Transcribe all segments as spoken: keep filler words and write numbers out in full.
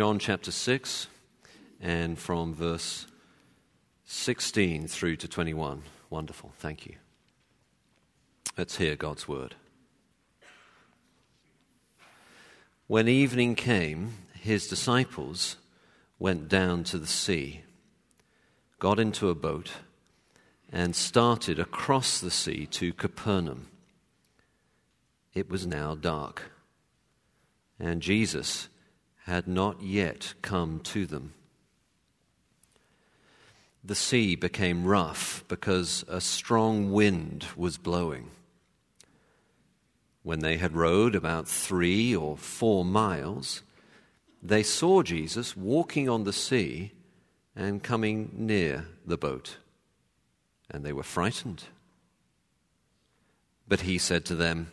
John chapter six, and from verse sixteen through to twenty-one. Wonderful, thank you. Let's hear God's word. When evening came, his disciples went down to the sea, got into a boat, and started across the sea to Capernaum. It was now dark, and Jesus had not yet come to them. The sea became rough because a strong wind was blowing. When they had rowed about three or four miles, they saw Jesus walking on the sea and coming near the boat, and they were frightened. But he said to them,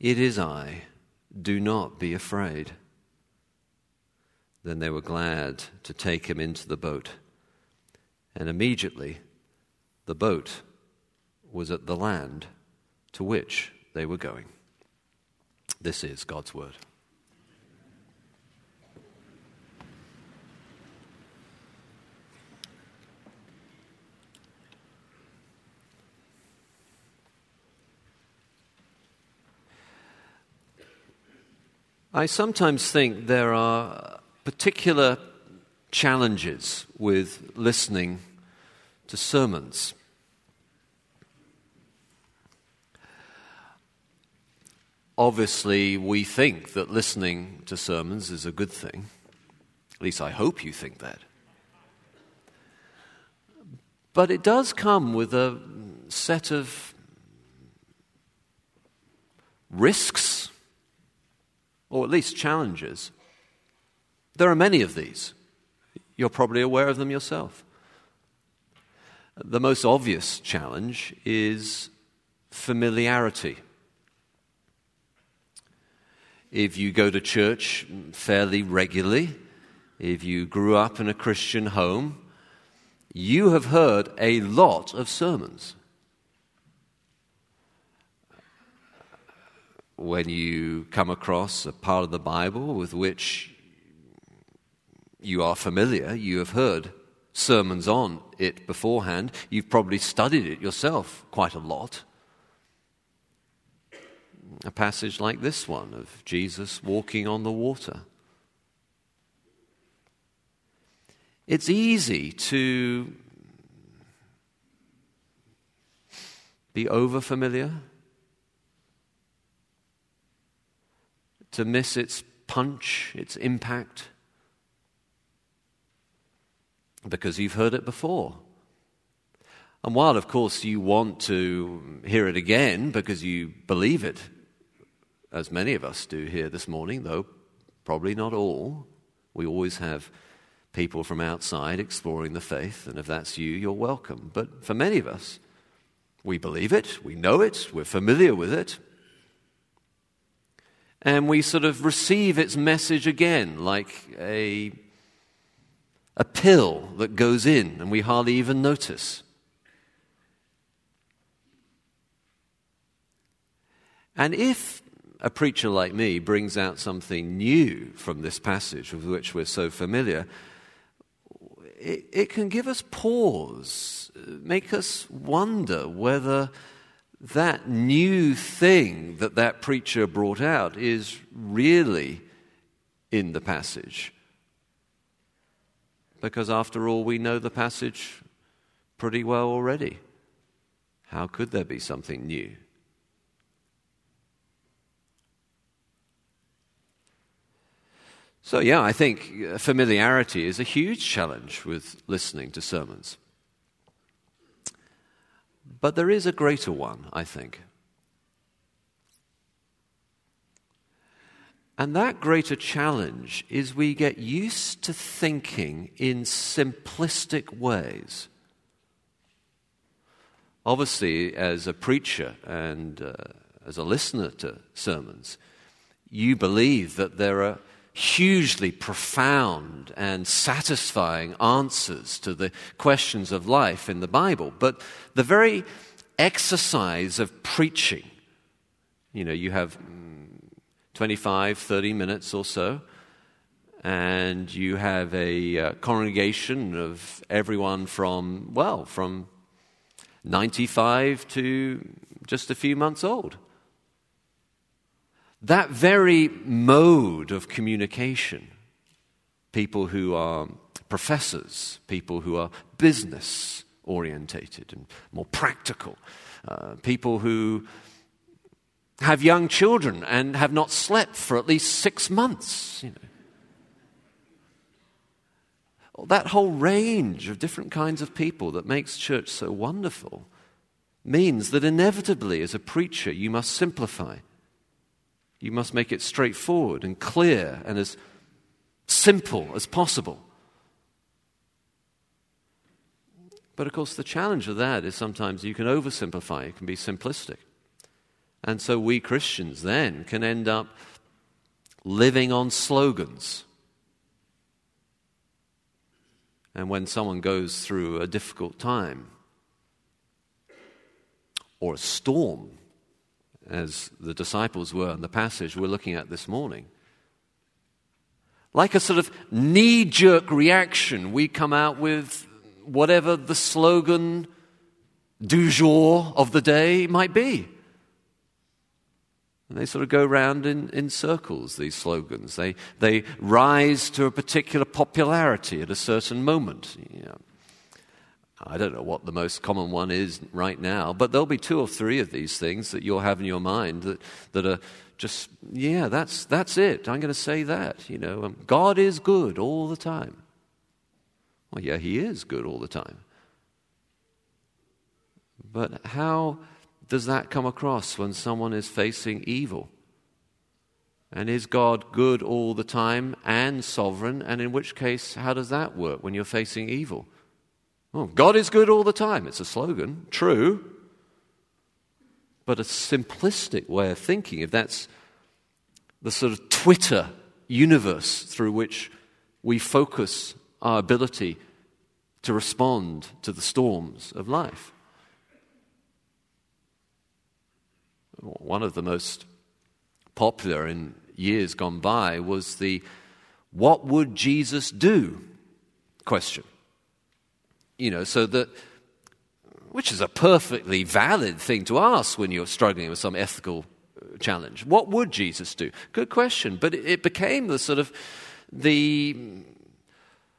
"It is I, do not be afraid." Then they were glad to take him into the boat, and immediately the boat was at the land to which they were going. This is God's word. I sometimes think there are particular challenges with listening to sermons. Obviously, we think that listening to sermons is a good thing. At least I hope you think that. But it does come with a set of risks, or at least challenges. There are many of these. You're probably aware of them yourself. The most obvious challenge is familiarity. If you go to church fairly regularly, if you grew up in a Christian home, you have heard a lot of sermons. When you come across a part of the Bible with which you are familiar, you have heard sermons on it beforehand. You've probably studied it yourself quite a lot. A passage like this one of Jesus walking on the water. It's easy to be over-familiar, to miss its punch, its impact, because you've heard it before. And while, of course, you want to hear it again because you believe it, as many of us do here this morning, though probably not all, we always have people from outside exploring the faith, and if that's you, you're welcome. But for many of us, we believe it, we know it, we're familiar with it, and we sort of receive its message again, like a, a pill that goes in and we hardly even notice. And if a preacher like me brings out something new from this passage with which we're so familiar, it, it can give us pause, make us wonder whether that new thing that that preacher brought out is really in the passage. Because after all, we know the passage pretty well already. How could there be something new? So yeah, I think familiarity is a huge challenge with listening to sermons. But there is a greater one, I think. And that greater challenge is we get used to thinking in simplistic ways. Obviously, as a preacher and uh, as a listener to sermons, you believe that there are hugely profound and satisfying answers to the questions of life in the Bible. But the very exercise of preaching, you know, you have twenty-five, thirty minutes or so, and you have a uh, congregation of everyone from, well, from ninety-five to just a few months old. That very mode of communication, people who are professors, people who are business-orientated and more practical, uh, people who have young children and have not slept for at least six months, you know. That whole range of different kinds of people that makes church so wonderful means that inevitably, as a preacher, you must simplify. You must make it straightforward and clear and as simple as possible. But of course, the challenge of that is sometimes you can oversimplify, it can be simplistic. And so we Christians then can end up living on slogans. And when someone goes through a difficult time or a storm, as the disciples were in the passage we're looking at this morning, like a sort of knee-jerk reaction, we come out with whatever the slogan du jour of the day might be. And they sort of go round in, in circles, these slogans. They they rise to a particular popularity at a certain moment. You know, I don't know what the most common one is right now, but there'll be two or three of these things that you'll have in your mind that, that are just, yeah, that's that's it. I'm going to say that. You know, um, God is good all the time. Well, yeah, He is good all the time. But how does that come across when someone is facing evil? And is God good all the time and sovereign? And in which case, how does that work when you're facing evil? Oh, God is good all the time. It's a slogan. True. But a simplistic way of thinking, if that's the sort of Twitter universe through which we focus our ability to respond to the storms of life. One of the most popular in years gone by was the "What would Jesus do?" question. You know, so that, which is a perfectly valid thing to ask when you're struggling with some ethical challenge. What would Jesus do? Good question, but it became the sort of the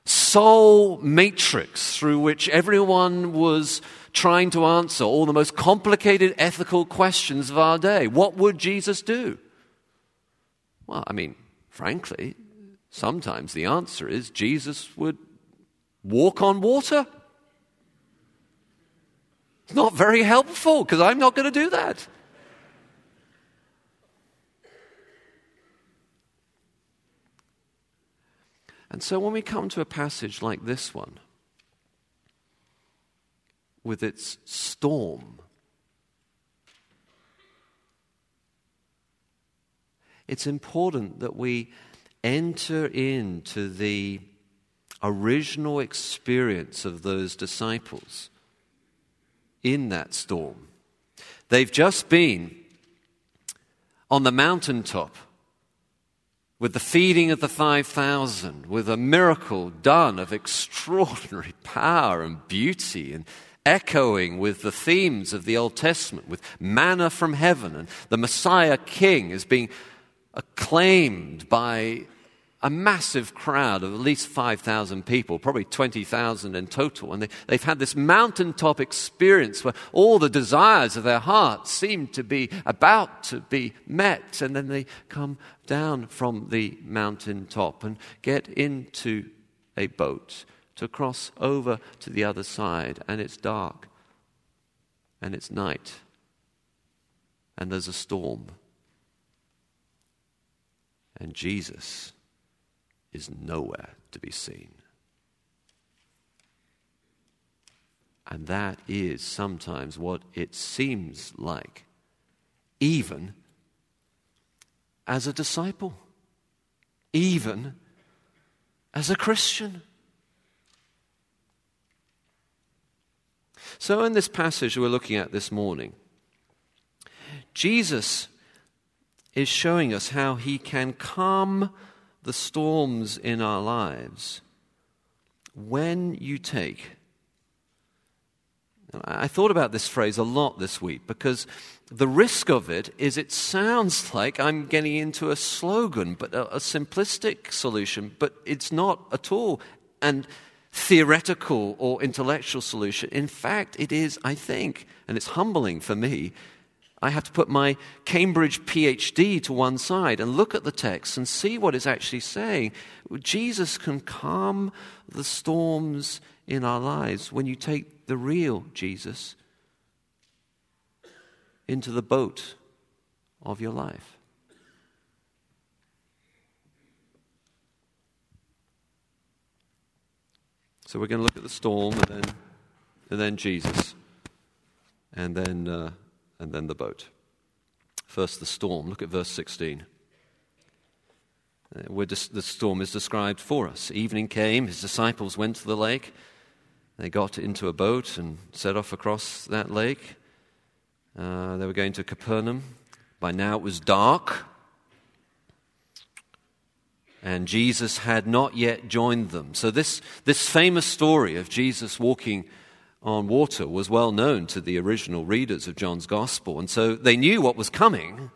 sole matrix through which everyone was trying to answer all the most complicated ethical questions of our day. What would Jesus do? Well, I mean, frankly, sometimes the answer is Jesus would walk on water. It's not very helpful because I'm not going to do that. And so when we come to a passage like this one, with its storm, it's important that we enter into the original experience of those disciples in that storm. They've just been on the mountaintop with the feeding of the five thousand, with a miracle done of extraordinary power and beauty, and echoing with the themes of the Old Testament, with manna from heaven, and the Messiah King is being acclaimed by a massive crowd of at least five thousand people, probably twenty thousand in total. And they, they've had this mountaintop experience where all the desires of their hearts seem to be about to be met. And then they come down from the mountaintop and get into a boat to cross over to the other side. And it's dark. And it's night. And there's a storm. And Jesus is nowhere to be seen. And that is sometimes what it seems like, even as a disciple, even as a Christian. So in this passage we're looking at this morning, Jesus is showing us how he can calm the storms in our lives, when you take... I thought about this phrase a lot this week because the risk of it is it sounds like I'm getting into a slogan, but a, a simplistic solution, but it's not at all an theoretical or intellectual solution. In fact, it is, I think, and it's humbling for me, I have to put my Cambridge PhD to one side and look at the text and see what it's actually saying. Jesus can calm the storms in our lives when you take the real Jesus into the boat of your life. So we're going to look at the storm, and then, and then Jesus, and then uh, and then the boat. First, the storm. Look at verse sixteen. Uh, where dis- the storm is described for us. Evening came. His disciples went to the lake. They got into a boat and set off across that lake. Uh, they were going to Capernaum. By now it was dark, and Jesus had not yet joined them. So this, this famous story of Jesus walking on water was well known to the original readers of John's Gospel, and so they knew what was coming.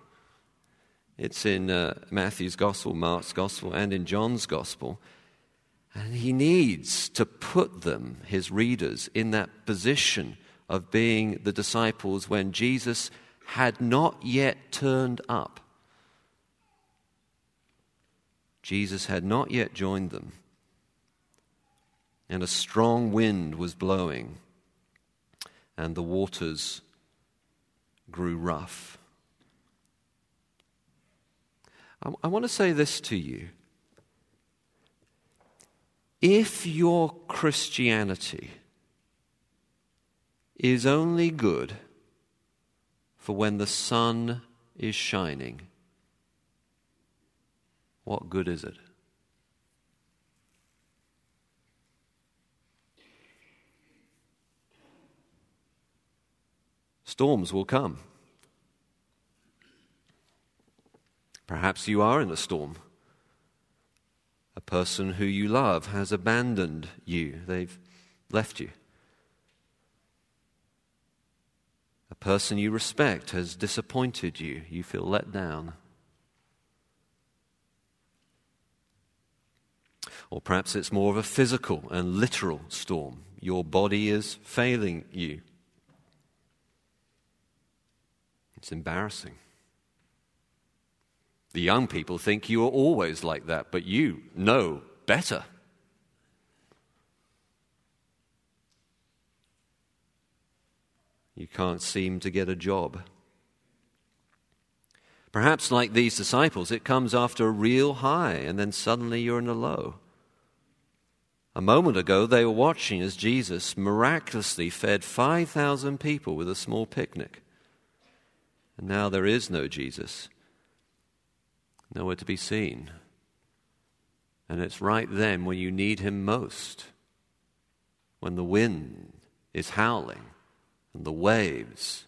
It's in uh, Matthew's Gospel, Mark's Gospel, and in John's Gospel. And he needs to put them, his readers, in that position of being the disciples when Jesus had not yet turned up. Jesus had not yet joined them. And a strong wind was blowing, and the waters grew rough. I, I want to say this to you. If your Christianity is only good for when the sun is shining, what good is it? Storms will come. Perhaps you are in a storm. A person who you love has abandoned you. They've left you. A person you respect has disappointed you. You feel let down. Or perhaps it's more of a physical and literal storm. Your body is failing you. It's embarrassing. The young people think you are always like that, but you know better. You can't seem to get a job. Perhaps like these disciples, it comes after a real high, and then suddenly you're in a low. A moment ago, they were watching as Jesus miraculously fed five thousand people with a small picnic. And now there is no Jesus. Nowhere to be seen. And it's right then when you need him most, when the wind is howling and the waves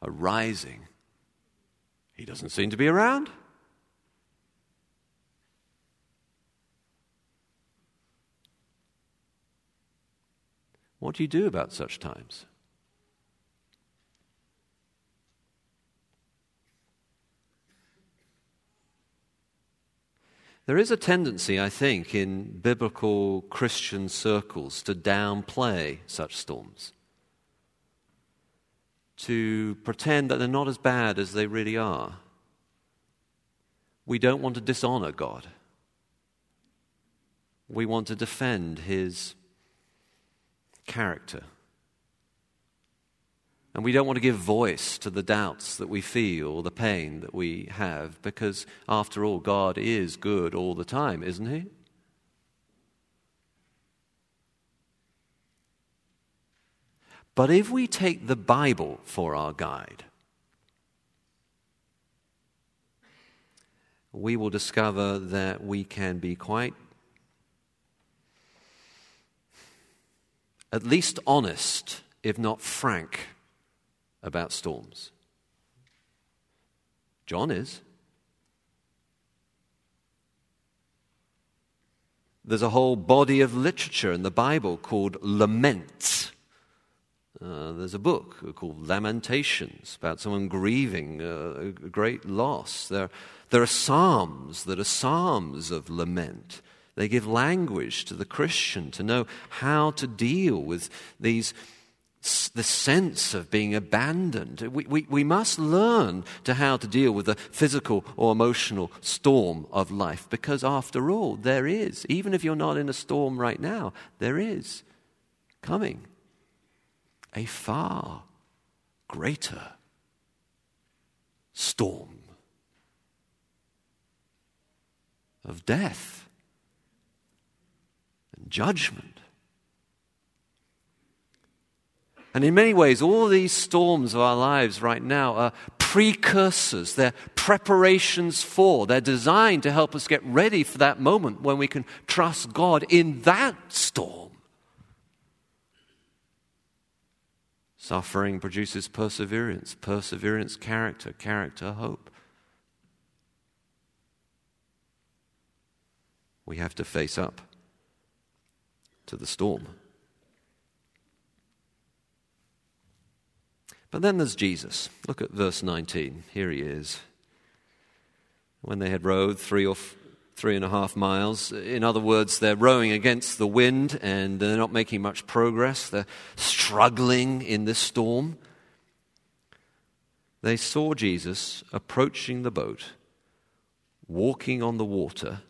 are rising. He doesn't seem to be around. What do you do about such times? There is a tendency, I think, in biblical Christian circles to downplay such storms, to pretend that they're not as bad as they really are. We don't want to dishonor God. We want to defend his character. And we don't want to give voice to the doubts that we feel or the pain that we have, because after all, God is good all the time, isn't he? But if we take the Bible for our guide, we will discover that we can be quite, at least honest, if not frank, about storms. John is. There's a whole body of literature in the Bible called laments. Uh, there's a book called Lamentations about someone grieving uh, a great loss. There, there are psalms that are psalms of lament. They give language to the Christian to know how to deal with these, the sense of being abandoned. We, we, we must learn to how to deal with the physical or emotional storm of life, because after all, there is. Even if you're not in a storm right now, there is coming a far greater storm of death and judgment. And in many ways, all these storms of our lives right now are precursors. They're preparations for. They're designed to help us get ready for that moment when we can trust God in that storm. Suffering produces perseverance, perseverance, character, character, hope. We have to face up to the storm. But then there's Jesus. Look at verse nineteen. Here he is. When they had rowed three or f- three and a half miles, in other words, they're rowing against the wind and they're not making much progress. They're struggling in this storm. They saw Jesus approaching the boat, walking on the water,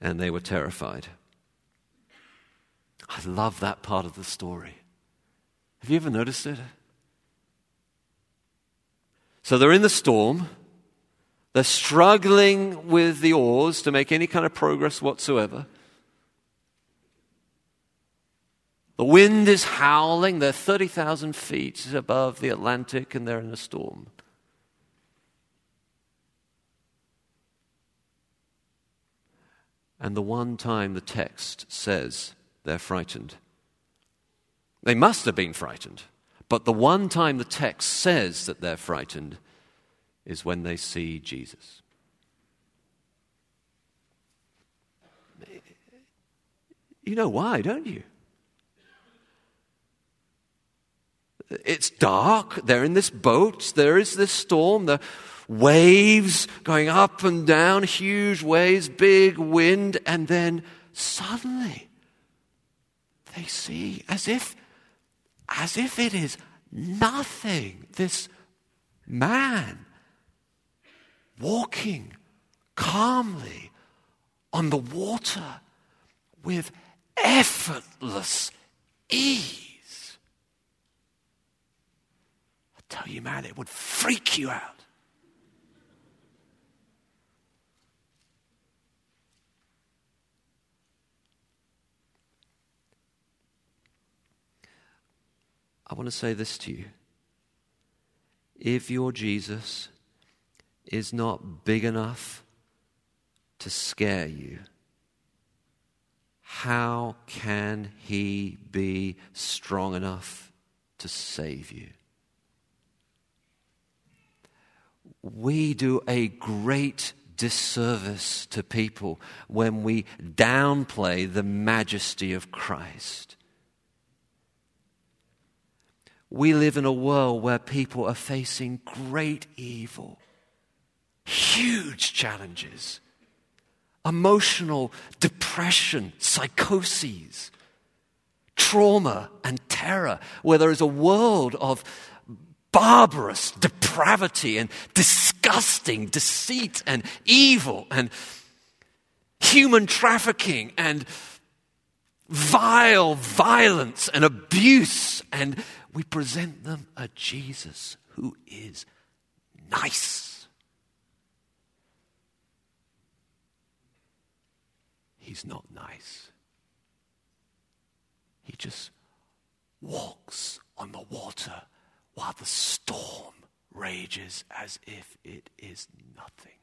and they were terrified. I love that part of the story. Have you ever noticed it? So they're in the storm. They're struggling with the oars to make any kind of progress whatsoever. The wind is howling. They're thirty thousand feet above the Atlantic and they're in a storm. And the one time the text says they're frightened. They must have been frightened, but the one time the text says that they're frightened is when they see Jesus. You know why, don't you? It's dark, they're in this boat, there is this storm, the waves going up and down, huge waves, big wind, and then suddenly they see as if As if it is nothing, this man walking calmly on the water with effortless ease. I tell you, man, it would freak you out. I want to say this to you. If your Jesus is not big enough to scare you, how can he be strong enough to save you? We do a great disservice to people when we downplay the majesty of Christ. We live in a world where people are facing great evil, huge challenges, emotional depression, psychoses, trauma and terror, where there is a world of barbarous depravity and disgusting deceit and evil and human trafficking and vile violence and abuse, and we present them a Jesus who is nice. He's not nice. He just walks on the water while the storm rages as if it is nothing.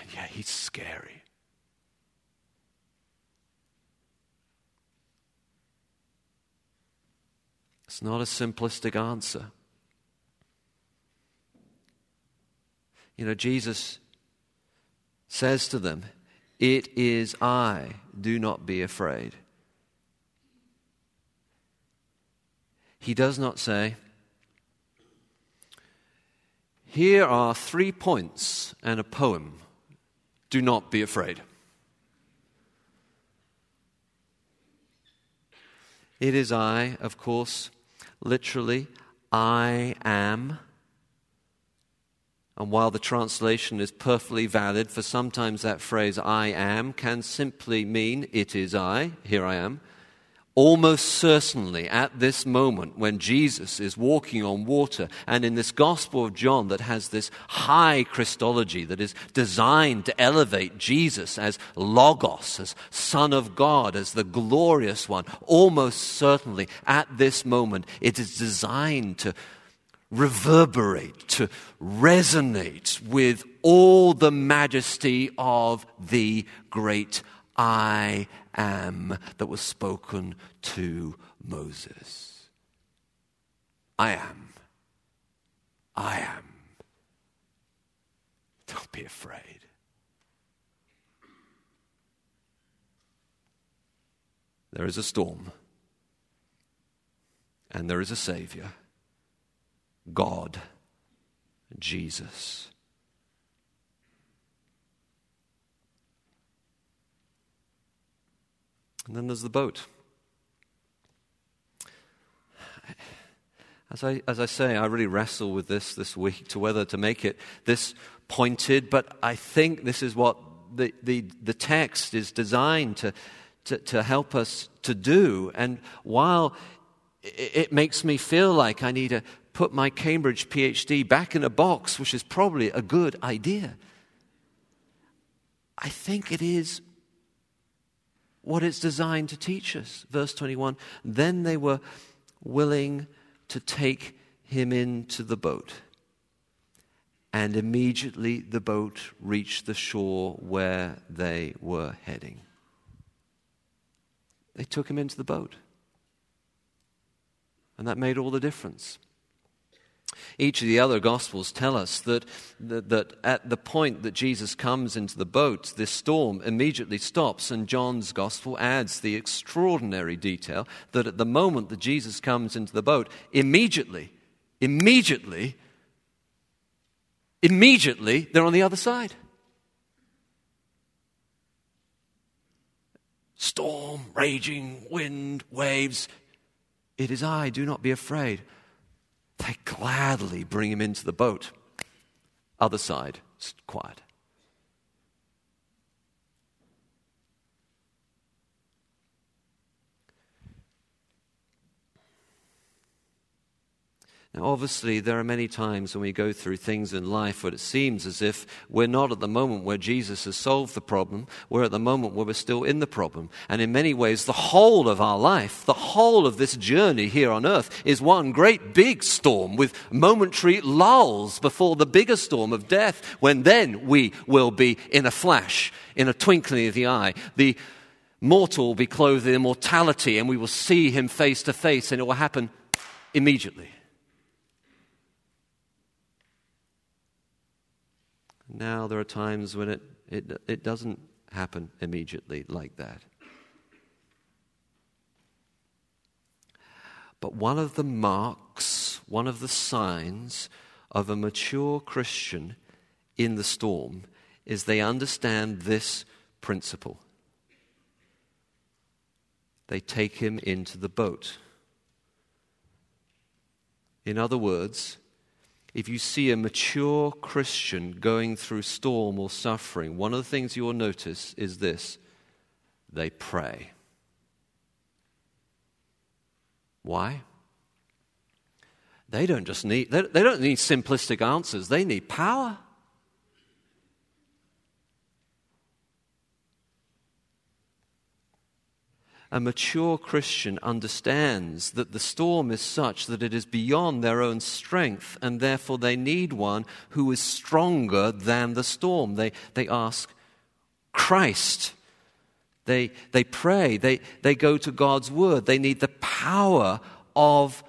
And yeah, he's scary. It's not a simplistic answer. You know, Jesus says to them, "It is I, do not be afraid." He does not say, "Here are three points and a poem. Do not be afraid." It is I, of course, literally, I am. And while the translation is perfectly valid, for sometimes that phrase, I am, can simply mean, it is I, here I am. Almost certainly at this moment when Jesus is walking on water, and in this Gospel of John that has this high Christology that is designed to elevate Jesus as Logos, as Son of God, as the glorious one, almost certainly at this moment it is designed to reverberate, to resonate with all the majesty of the great I am that was spoken to Moses. I am. I am. Don't be afraid. There is a storm, and there is a Savior, God, Jesus. And then there's the boat. As I as I say, I really wrestle with this this week to whether to make it this pointed, but I think this is what the the, the text is designed to, to to help us to do. And while it, it makes me feel like I need to put my Cambridge PhD back in a box, which is probably a good idea, I think it is what it's designed to teach us. Verse twenty-one, then they were willing to take him into the boat. And immediately the boat reached the shore where they were heading. They took him into the boat. And that made all the difference. Each of the other Gospels tell us that, that that at the point that Jesus comes into the boat, this storm immediately stops, and John's Gospel adds the extraordinary detail that at the moment that Jesus comes into the boat, immediately, immediately, immediately, they're on the other side. Storm, raging, wind, waves. It is I, do not be afraid. They gladly bring him into the boat. Other side, quiet. Now, obviously, there are many times when we go through things in life where it seems as if we're not at the moment where Jesus has solved the problem. We're at the moment where we're still in the problem. And in many ways, the whole of our life, the whole of this journey here on earth is one great big storm with momentary lulls before the bigger storm of death, when then we will be in a flash, in a twinkling of the eye. The mortal will be clothed in immortality, and we will see him face to face, and it will happen immediately. Now there are times when it, it it doesn't happen immediately like that. But one of the marks, one of the signs of a mature Christian in the storm is they understand this principle. They take him into the boat. In other words, if you see a mature Christian going through storm or suffering, one of the things you'll notice is this: they pray. Why? They don't just need, they don't need simplistic answers, they need power. A mature Christian understands that the storm is such that it is beyond their own strength, and therefore they need one who is stronger than the storm. They they ask Christ. They they pray. They they go to God's word. They need the power of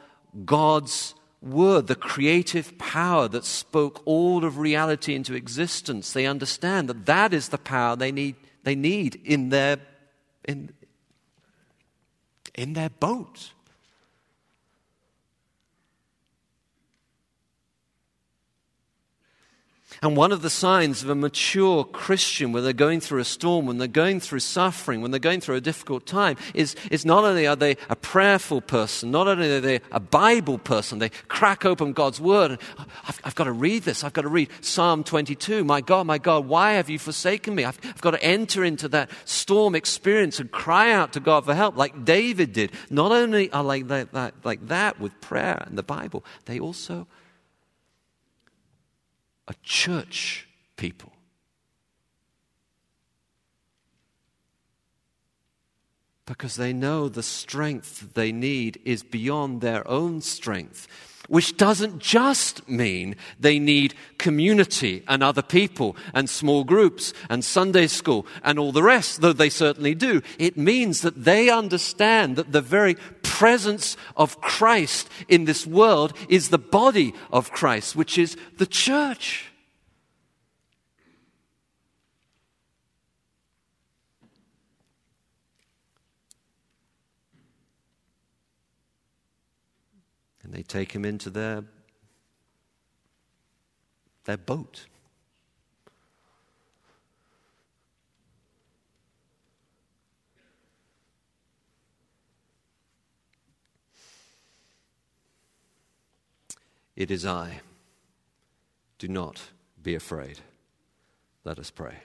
God's word, the creative power that spoke all of reality into existence. They understand that that is the power they need. They need in their in in their boat. And one of the signs of a mature Christian when they're going through a storm, when they're going through suffering, when they're going through a difficult time, is, is not only are they a prayerful person, not only are they a Bible person, they crack open God's Word. And, I've, I've got to read this. I've got to read Psalm twenty-two. My God, my God, why have you forsaken me? I've, I've got to enter into that storm experience and cry out to God for help like David did. Not only are like that, like, like that with prayer and the Bible, they also a church people. Because they know the strength they need is beyond their own strength, which doesn't just mean they need community and other people and small groups and Sunday school and all the rest, though they certainly do. It means that they understand that the very presence of Christ in this world is the body of Christ, which is the church. And they take him into their, their boat. It is I. Do not be afraid. Let us pray.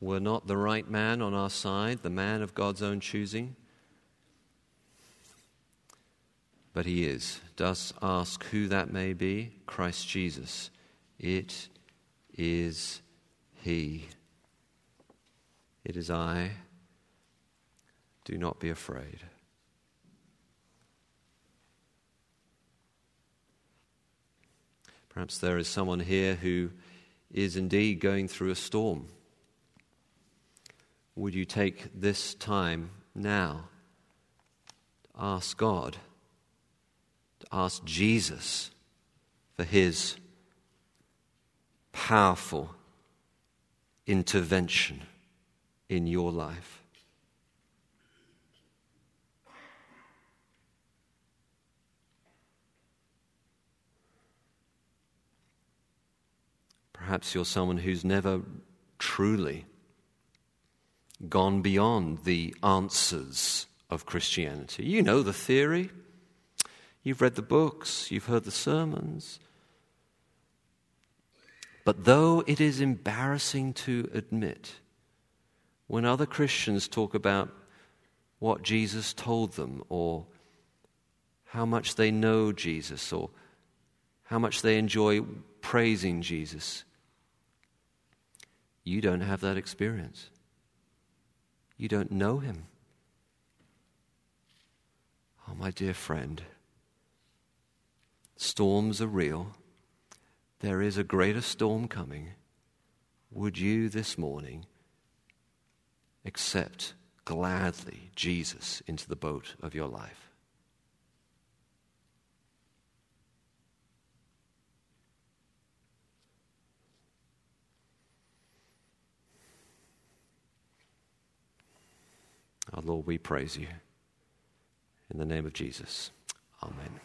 Were not the right man on our side, the man of God's own choosing? But he is. Dost ask who that may be? Christ Jesus. It is he. It is I. Do not be afraid. Perhaps there is someone here who is indeed going through a storm. Would you take this time now to ask God, to ask Jesus for his powerful intervention in your life? Perhaps you're someone who's never truly gone beyond the answers of Christianity. You know the theory. You've read the books. You've heard the sermons. But though it is embarrassing to admit, when other Christians talk about what Jesus told them or how much they know Jesus or how much they enjoy praising Jesus, you don't have that experience. You don't know him. Oh, my dear friend, storms are real. There is a greater storm coming. Would you this morning accept gladly Jesus into the boat of your life? Our Lord, we praise you. In the name of Jesus, amen.